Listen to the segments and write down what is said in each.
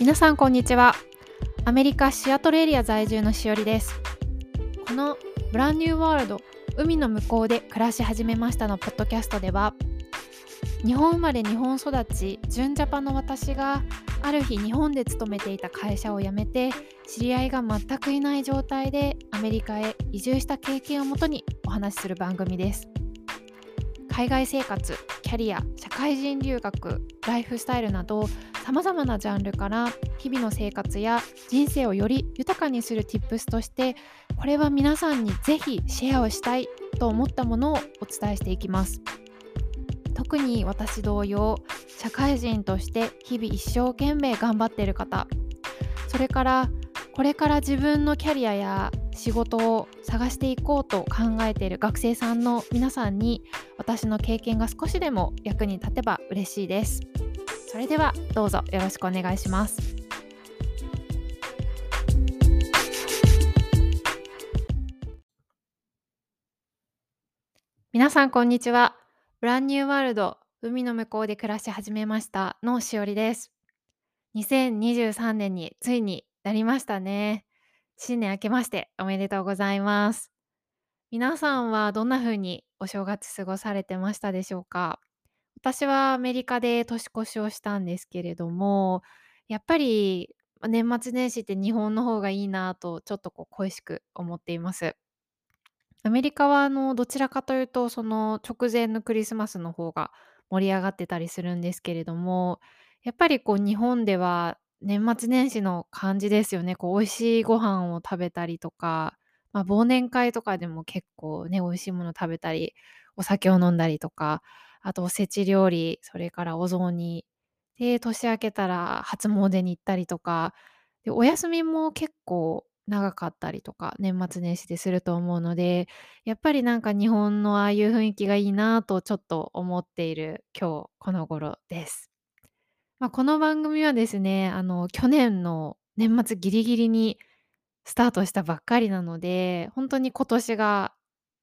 皆さんこんにちは。アメリカシアトルエリア在住のしおりです。このブランニューワールド海の向こうで暮らし始めましたのポッドキャストでは、日本生まれ日本育ち純ジャパの私がある日日本で勤めていた会社を辞めて、知り合いが全くいない状態でアメリカへ移住した経験をもとにお話しする番組です。海外生活、キャリア、社会人留学、ライフスタイルなどさまざまなジャンルから日々の生活や人生をより豊かにする Tips として、これは皆さんにぜひシェアをしたいと思ったものをお伝えしていきます。特に私同様、社会人として日々一生懸命頑張っている方、それからこれから自分のキャリアや仕事を探していこうと考えている学生さんの皆さんに、私の経験が少しでも役に立てば嬉しいです。それではどうぞよろしくお願いします。皆さんこんにちは。ブランニューワールド海の向こうで暮らし始めましたのしおりです。2023年についになりましたね。新年明けましておめでとうございます。皆さんはどんな風にお正月過ごされてましたでしょうか。私はアメリカで年越しをしたんですけれども、やっぱり年末年始って日本の方がいいなとちょっと恋しく思っています。アメリカはどちらかというとその直前のクリスマスの方が盛り上がってたりするんですけれども、やっぱり日本では年末年始の感じですよね。美味しいご飯を食べたりとか、忘年会とかでも結構ね、美味しいもの食べたり、お酒を飲んだりとか、あとおせち料理、それからお雑煮で、年明けたら初詣に行ったりとかで、お休みも結構長かったりとか年末年始ですると思うので、やっぱり日本のああいう雰囲気がいいなとちょっと思っている今日この頃です。この番組はですね、去年の年末ギリギリにスタートしたばっかりなので、本当に今年が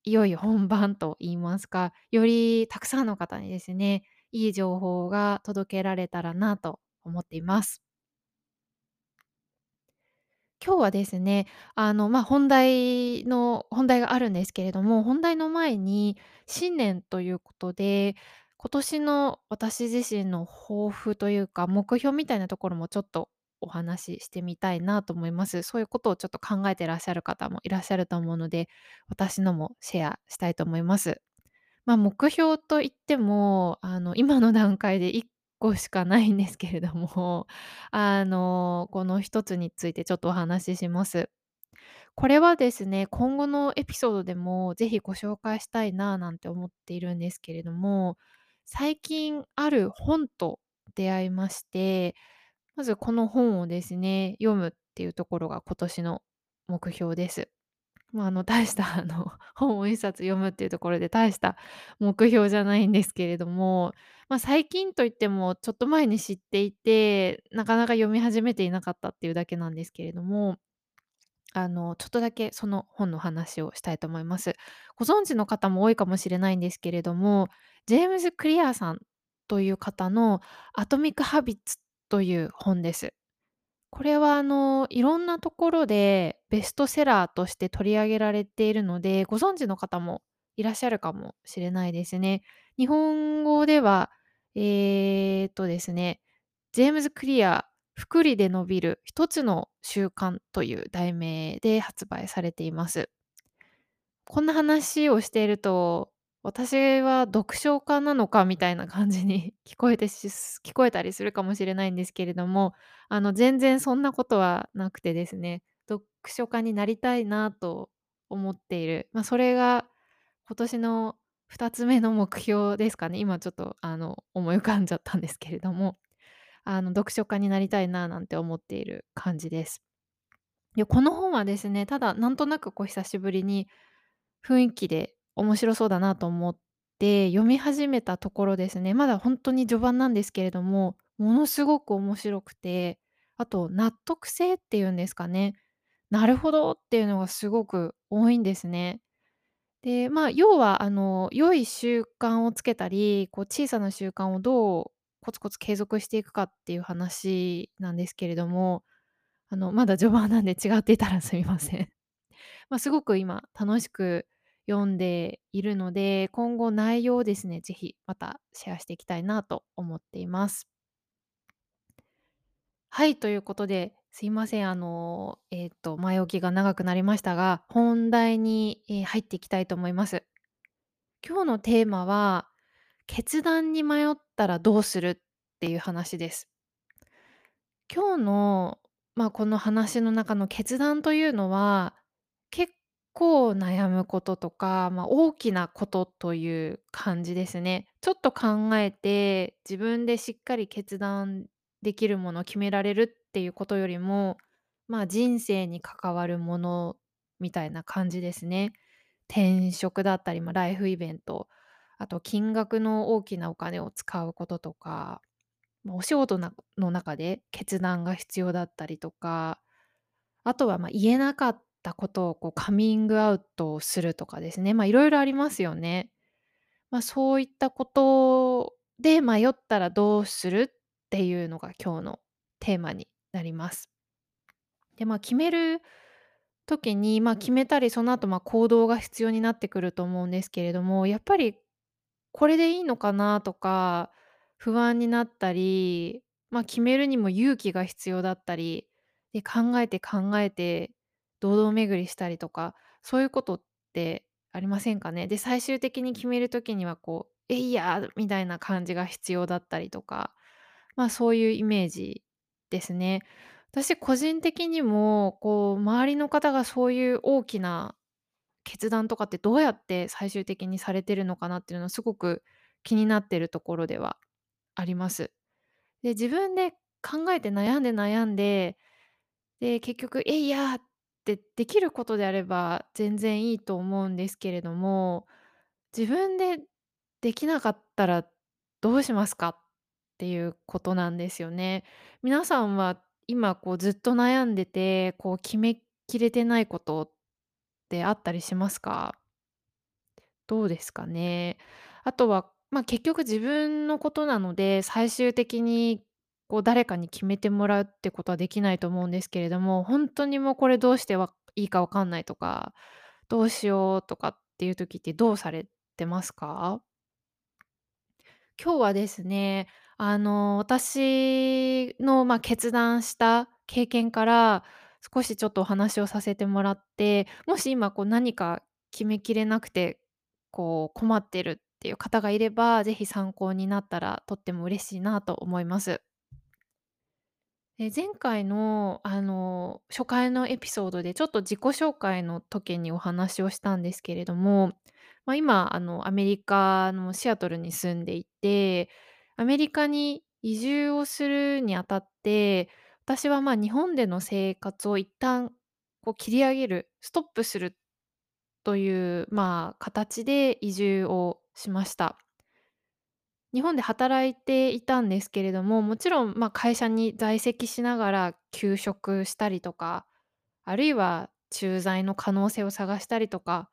いよいよ本番と言いますか、よりたくさんの方にですね、いい情報が届けられたらなと思っています。今日はですね、本題があるんですけれども、本題の前に新年ということで、今年の私自身の抱負というか目標みたいなところもちょっとお話ししてみたいなと思います。そういうことをちょっと考えていらっしゃる方もいらっしゃると思うので、私のもシェアしたいと思います。目標といっても今の段階で1個しかないんですけれども、この一つについてちょっとお話しします。これはですね、今後のエピソードでもぜひご紹介したいななんて思っているんですけれども、最近ある本と出会いまして、まずこの本をですね、読むっていうところが今年の目標です。大した本を一冊読むっていうところで大した目標じゃないんですけれども、最近といってもちょっと前に知っていて、なかなか読み始めていなかったっていうだけなんですけれども、ちょっとだけその本の話をしたいと思います。ご存知の方も多いかもしれないんですけれども、ジェームズ・クリアーさんという方のアトミック・ハビッツという本です。これは、いろんなところでベストセラーとして取り上げられているので、ご存知の方もいらっしゃるかもしれないですね。日本語では、ですね、ジェームズ・クリアー福利で伸びる一つの習慣という題名で発売されています。こんな話をしていると、私は読書家なのかみたいな感じに聞こえたりするかもしれないんですけれども、全然そんなことはなくてですね、読書家になりたいなと思っている、それが今年の2つ目の目標ですかね。今ちょっと思い浮かんじゃったんですけれども、読書家になりたいななんて思っている感じです。で、この本はですね、ただなんとなく久しぶりに雰囲気で面白そうだなと思って読み始めたところですね、まだ本当に序盤なんですけれども、ものすごく面白くて、あと納得性っていうんですかね、なるほどっていうのがすごく多いんですね。で、要は良い習慣をつけたり、小さな習慣をどうコツコツ継続していくかっていう話なんですけれども、まだ序盤なんで違っていたらすみません。すごく今楽しく読んでいるので、今後内容をですね、ぜひまたシェアしていきたいなと思っています。はい、ということで、すいません、前置きが長くなりましたが、本題に入っていきたいと思います。今日のテーマは、決断に迷ったらどうするっていう話です。今日の、この話の中の決断というのは、結構悩むこととか、大きなことという感じですね。ちょっと考えて自分でしっかり決断できるものを決められるっていうことよりも、人生に関わるものみたいな感じですね。転職だったり、ライフイベント、あと金額の大きなお金を使うこととか、お仕事の中で決断が必要だったりとか、あとは言えなかったことをカミングアウトするとかですね。いろいろありますよね。そういったことで迷ったらどうするっていうのが今日のテーマになります。で、決める時に、決めたり、その後行動が必要になってくると思うんですけれども、やっぱりこれでいいのかなとか不安になったり、決めるにも勇気が必要だったりで、考えて堂々巡りしたりとか、そういうことってありませんかね。で、最終的に決めるときにはいやみたいな感じが必要だったりとか、そういうイメージですね。私個人的にも周りの方がそういう大きな決断とかってどうやって最終的にされてるのかなっていうのは、すごく気になってるところではあります。で、自分で考えて悩んでで、結局いやってできることであれば全然いいと思うんですけれども、自分でできなかったらどうしますかっていうことなんですよね。皆さんは今ずっと悩んでて決めきれてないことってあったりしますか？どうですかね。あとは、結局自分のことなので、最終的に誰かに決めてもらうってことはできないと思うんですけれども、本当にもうこれどうしていいか分かんないとか、どうしようとかっていう時ってどうされてますか？今日はですね、私の、決断した経験から少しちょっとお話をさせてもらって、もし今何か決めきれなくて困ってるっていう方がいれば、ぜひ参考になったらとっても嬉しいなと思います。で、前回の、初回のエピソードでちょっと自己紹介の時にお話をしたんですけれども、今アメリカのシアトルに住んでいて、アメリカに移住をするにあたって、私は日本での生活を一旦切り上げる、ストップするという、形で移住をしました。日本で働いていたんですけれども、もちろん、会社に在籍しながら休職したりとか、あるいは駐在の可能性を探したりとか、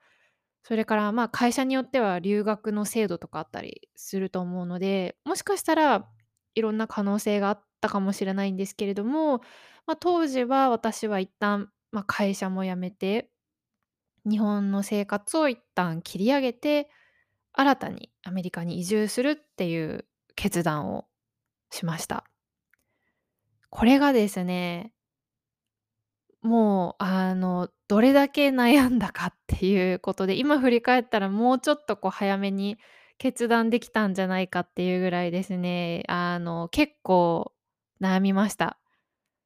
それから会社によっては留学の制度とかあったりすると思うので、もしかしたらいろんな可能性があったかもしれないんですけれども、当時は私は一旦、会社も辞めて、日本の生活を一旦切り上げて、新たにアメリカに移住するっていう決断をしました。これがですね、もうどれだけ悩んだかっていうことで、今振り返ったらもうちょっと早めに決断できたんじゃないかっていうぐらいですね、結構悩みました。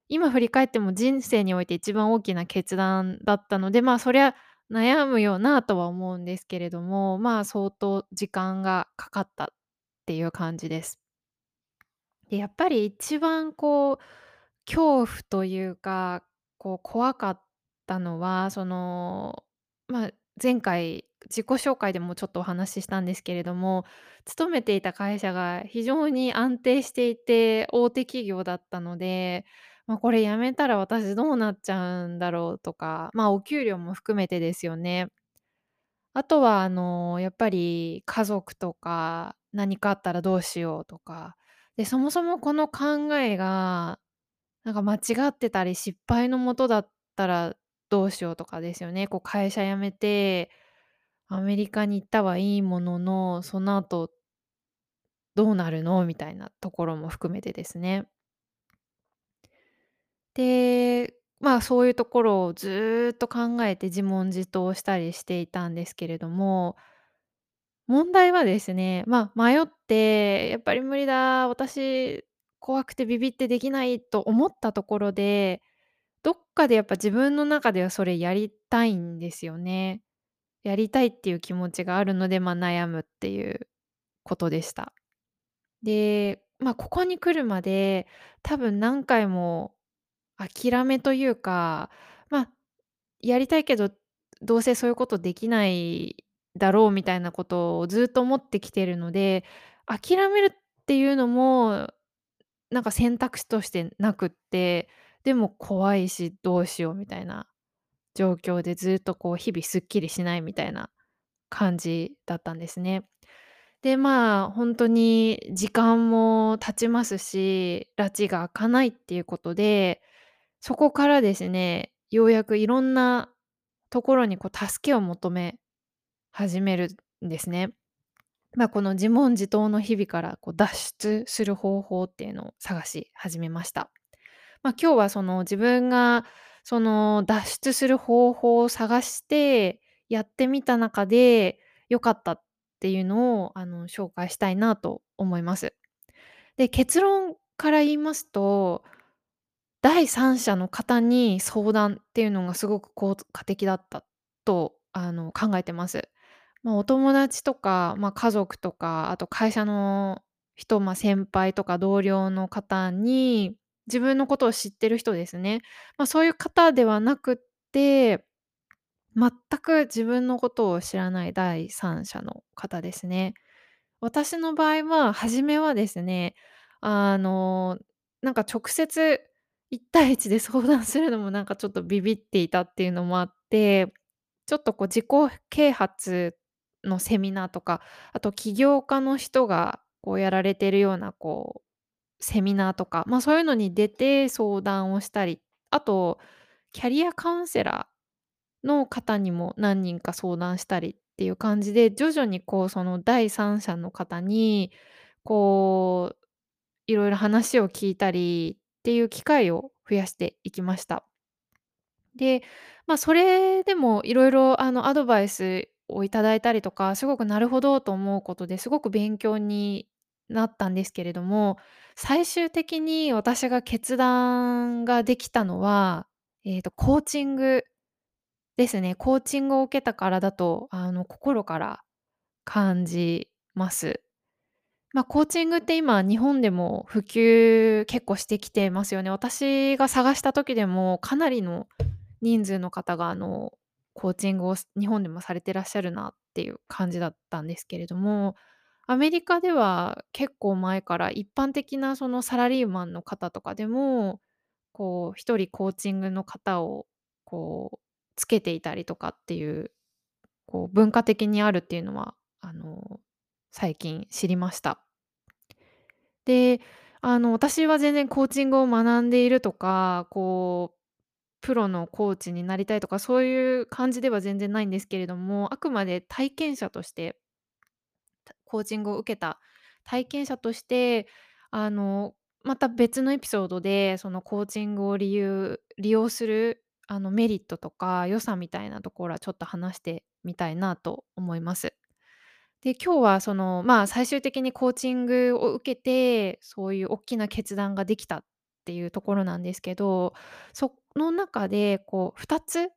今振り返っても人生において一番大きな決断だったので、そりゃ悩むよなとは思うんですけれども、相当時間がかかったっていう感じです。で、やっぱり一番恐怖というか怖かったのは、前回自己紹介でもちょっとお話ししたんですけれども、勤めていた会社が非常に安定していて大手企業だったので、これ辞めたら私どうなっちゃうんだろうとか、お給料も含めてですよね。あとはやっぱり家族とか何かあったらどうしようとか、で、そもそもこの考えがなんか間違ってたり失敗のもとだったらどうしようとかですよね。こう会社辞めてアメリカに行ったはいいものの、その後どうなるのみたいなところも含めてですね。で、まあそういうところをずっと考えて自問自答したりしていたんですけれども、問題はですね、まあ迷ってやっぱり無理だ、私怖くてビビってできないと思ったところで、どっかでやっぱ自分の中ではそれやりたいんですよね。やりたいっていう気持ちがあるので、まあ悩むっていうことでした。で、まあここに来るまで多分何回も諦めというか、まあやりたいけどどうせそういうことできないだろうみたいなことをずっと思ってきてるので、諦めるっていうのもなんか選択肢としてなくって、でも怖いしどうしようみたいな状況で、ずっとこう日々すっきりしないみたいな感じだったんですね。で、まあ本当に時間も経ちますし、拉致が開かないっていうことで、そこからですね、ようやくいろんなところにこう助けを求め始めるんですね。まあ、この自問自答の日々からこう脱出する方法っていうのを探し始めました。まあ、今日はその自分がその脱出する方法を探してやってみた中で良かったっていうのを紹介したいなと思います。で、結論から言いますと、第三者の方に相談っていうのがすごく効果的だったと考えてます。まあ、お友達とか、まあ、家族とか、あと会社の人、まあ、先輩とか同僚の方に、自分のことを知ってる人ですね、まあ、そういう方ではなくって、全く自分のことを知らない第三者の方ですね。私の場合は初めはですね、なんか直接1対1で相談するのもなんかちょっとビビっていたっていうのもあって、ちょっとこう自己啓発のセミナーとか、あと起業家の人がこうやられてるようなこうセミナーとか、まあ、そういうのに出て相談をしたり、あとキャリアカウンセラーの方にも何人か相談したりっていう感じで、徐々にこうその第三者の方にこういろいろ話を聞いたりっていう機会を増やしていきました。で、まあ、それでもいろいろアドバイスをいただいたりとか、すごくなるほどと思うことですごく勉強になったんですけれども、最終的に私が決断ができたのは、コーチングですね。コーチングを受けたからだと心から感じます。まあ、コーチングって今日本でも普及結構してきてますよね。私が探した時でもかなりの人数の方がコーチングを日本でもされてらっしゃるなっていう感じだったんですけれども、アメリカでは結構前から一般的なそのサラリーマンの方とかでもこう一人コーチングの方をこうつけていたりとかっていう、こう文化的にあるっていうのは最近知りました。で、私は全然コーチングを学んでいるとか、こうプロのコーチになりたいとかそういう感じでは全然ないんですけれども、あくまで体験者として、コーチングを受けた体験者として、また別のエピソードでそのコーチングを利用するメリットとか良さみたいなところはちょっと話してみたいなと思います。で、今日はその、まあ、最終的にコーチングを受けてそういう大きな決断ができたっていうところなんですけど、その中でこう2つ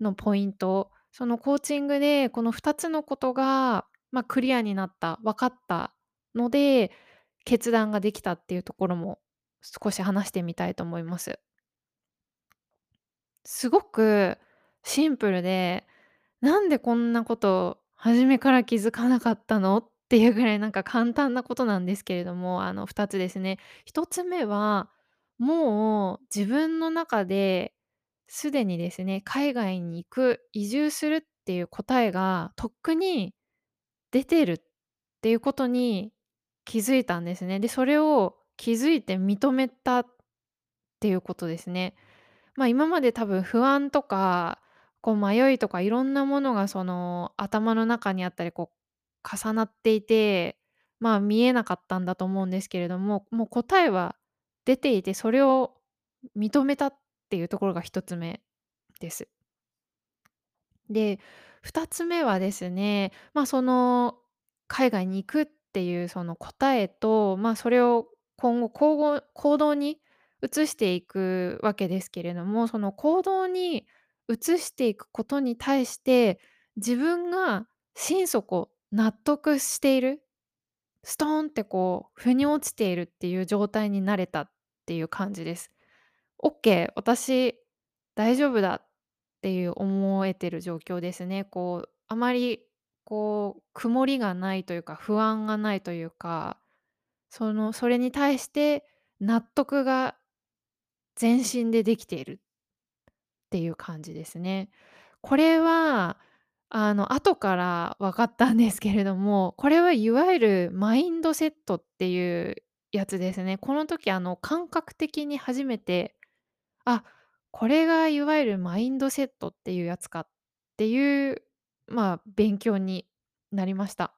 のポイント、そのコーチングでこの2つのことが、まあ、クリアになった、分かったので決断ができたっていうところも少し話してみたいと思います。すごくシンプルで、なんでこんなこと初めから気づかなかったのっていうぐらいなんか簡単なことなんですけれども、2つですね。1つ目はもう自分の中ですでにですね、海外に行く、移住するっていう答えがとっくに出てるっていうことに気づいたんですね。で、それを気づいて認めたっていうことですね。まあ今まで多分不安とかこう迷いとかいろんなものがその頭の中にあったりこう重なっていて、まあ見えなかったんだと思うんですけれども、もう答えは出ていて、それを認めたっていうところが一つ目です。で、2つ目はですね、まあその海外に行くっていうその答えと、まあそれを今後行動に移していくわけですけれども、その行動に移していくことに対して自分が心底納得している、ストーンってこう腑に落ちているっていう状態になれたっていう感じです。 OK、 私大丈夫だっていう思えてる状況ですね。こうあまりこう曇りがないというか、不安がないというか、それに対して納得が全身でできているっていう感じですね。これは後から分かったんですけれども、これはいわゆるマインドセットっていうやつですね。この時感覚的に初めて、あ、これがいわゆるマインドセットっていうやつかっていう、まあ勉強になりました。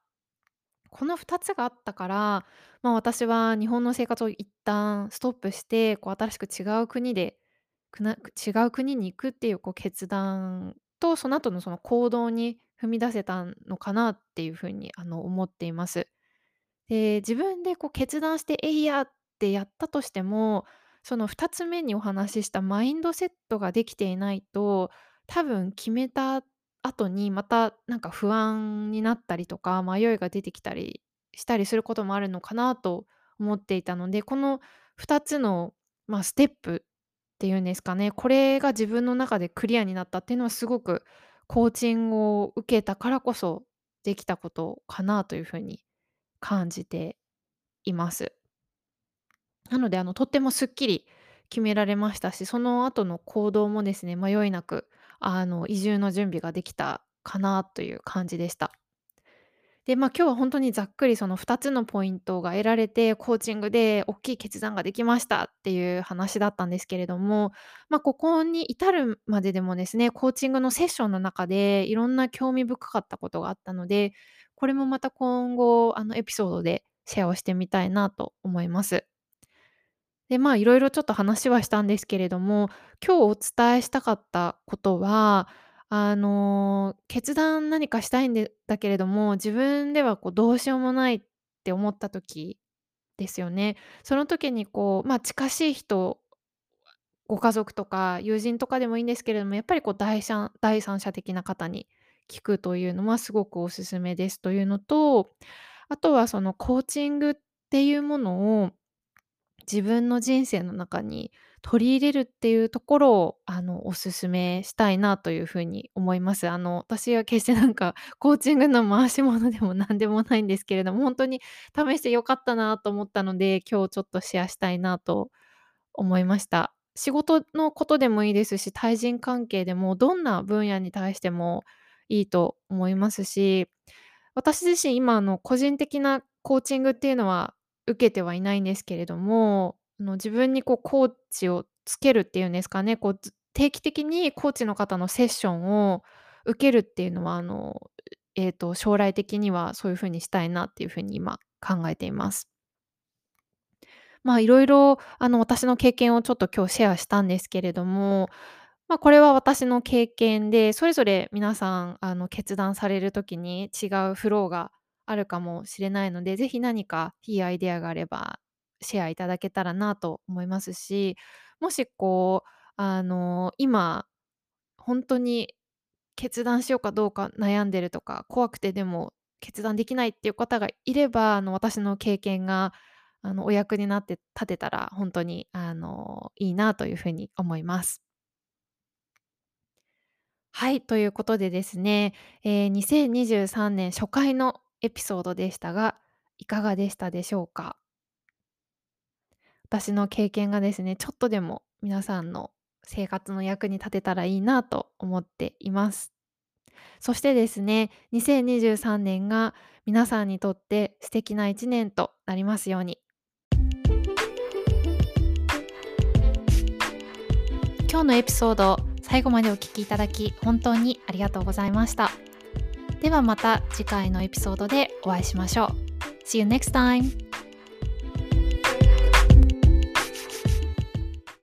この2つがあったから、まあ、私は日本の生活を一旦ストップして、こう新しく違う国に行くっていうこう決断と、その後のその行動に踏み出せたのかなっていうふうに思っています。で、自分でこう決断して「えいや!」ってやったとしても、その2つ目にお話ししたマインドセットができていないと、多分決めた後にまたなんか不安になったりとか迷いが出てきたりしたりすることもあるのかなと思っていたので、この2つの、まあ、ステップっていうんですかね、これが自分の中でクリアになったっていうのはすごくコーチングを受けたからこそできたことかなというふうに感じています。なのでとってもすっきり決められましたし、その後の行動もですね、迷いなく移住の準備ができたかなという感じでした。で、まあ今日は本当にざっくりその2つのポイントが得られて、コーチングで大きい決断ができましたっていう話だったんですけれども、まあここに至るまででもですね、コーチングのセッションの中でいろんな興味深かったことがあったので、これもまた今後エピソードでシェアをしてみたいなと思います。で、まあいろいろちょっと話はしたんですけれども、今日お伝えしたかったことは、決断何かしたいんだけれども、自分ではこうどうしようもないって思った時ですよね。その時にこう、まあ、近しい人、ご家族とか友人とかでもいいんですけれども、やっぱりこう第三者的な方に聞くというのはすごくおすすめですというのと、あとはそのコーチングっていうものを自分の人生の中に取り入れるっていうところをおすすめしたいなというふうに思います。私は決してなんかコーチングの回し物でも何でもないんですけれども、本当に試してよかったなと思ったので、今日ちょっとシェアしたいなと思いました。仕事のことでもいいですし、対人関係でもどんな分野に対してもいいと思いますし、私自身今個人的なコーチングっていうのは受けてはいないんですけれども、自分にこうコーチをつけるっていうんですかね、こう定期的にコーチの方のセッションを受けるっていうのは将来的にはそういうふうにしたいなっていうふうに今考えています。まあいろいろ私の経験をちょっと今日シェアしたんですけれども、まあ、これは私の経験で、それぞれ皆さん決断される時に違うフローがあるかもしれないので、ぜひ何かいいアイデアがあればシェアいただけたらなと思いますし、もしこう今本当に決断しようかどうか悩んでるとか、怖くてでも決断できないっていう方がいれば、私の経験がお役になって立てたら本当にいいなというふうに思います。はい、ということでですね、2023年初回のエピソードでしたが、いかがでしたでしょうか。私の経験がですね、ちょっとでも皆さんの生活の役に立てたらいいなと思っています。そしてですね、2023年が皆さんにとって素敵な1年となりますように。今日のエピソード、最後までお聞きいただき本当にありがとうございました。ではまた次回のエピソードでお会いしましょう。See you next time!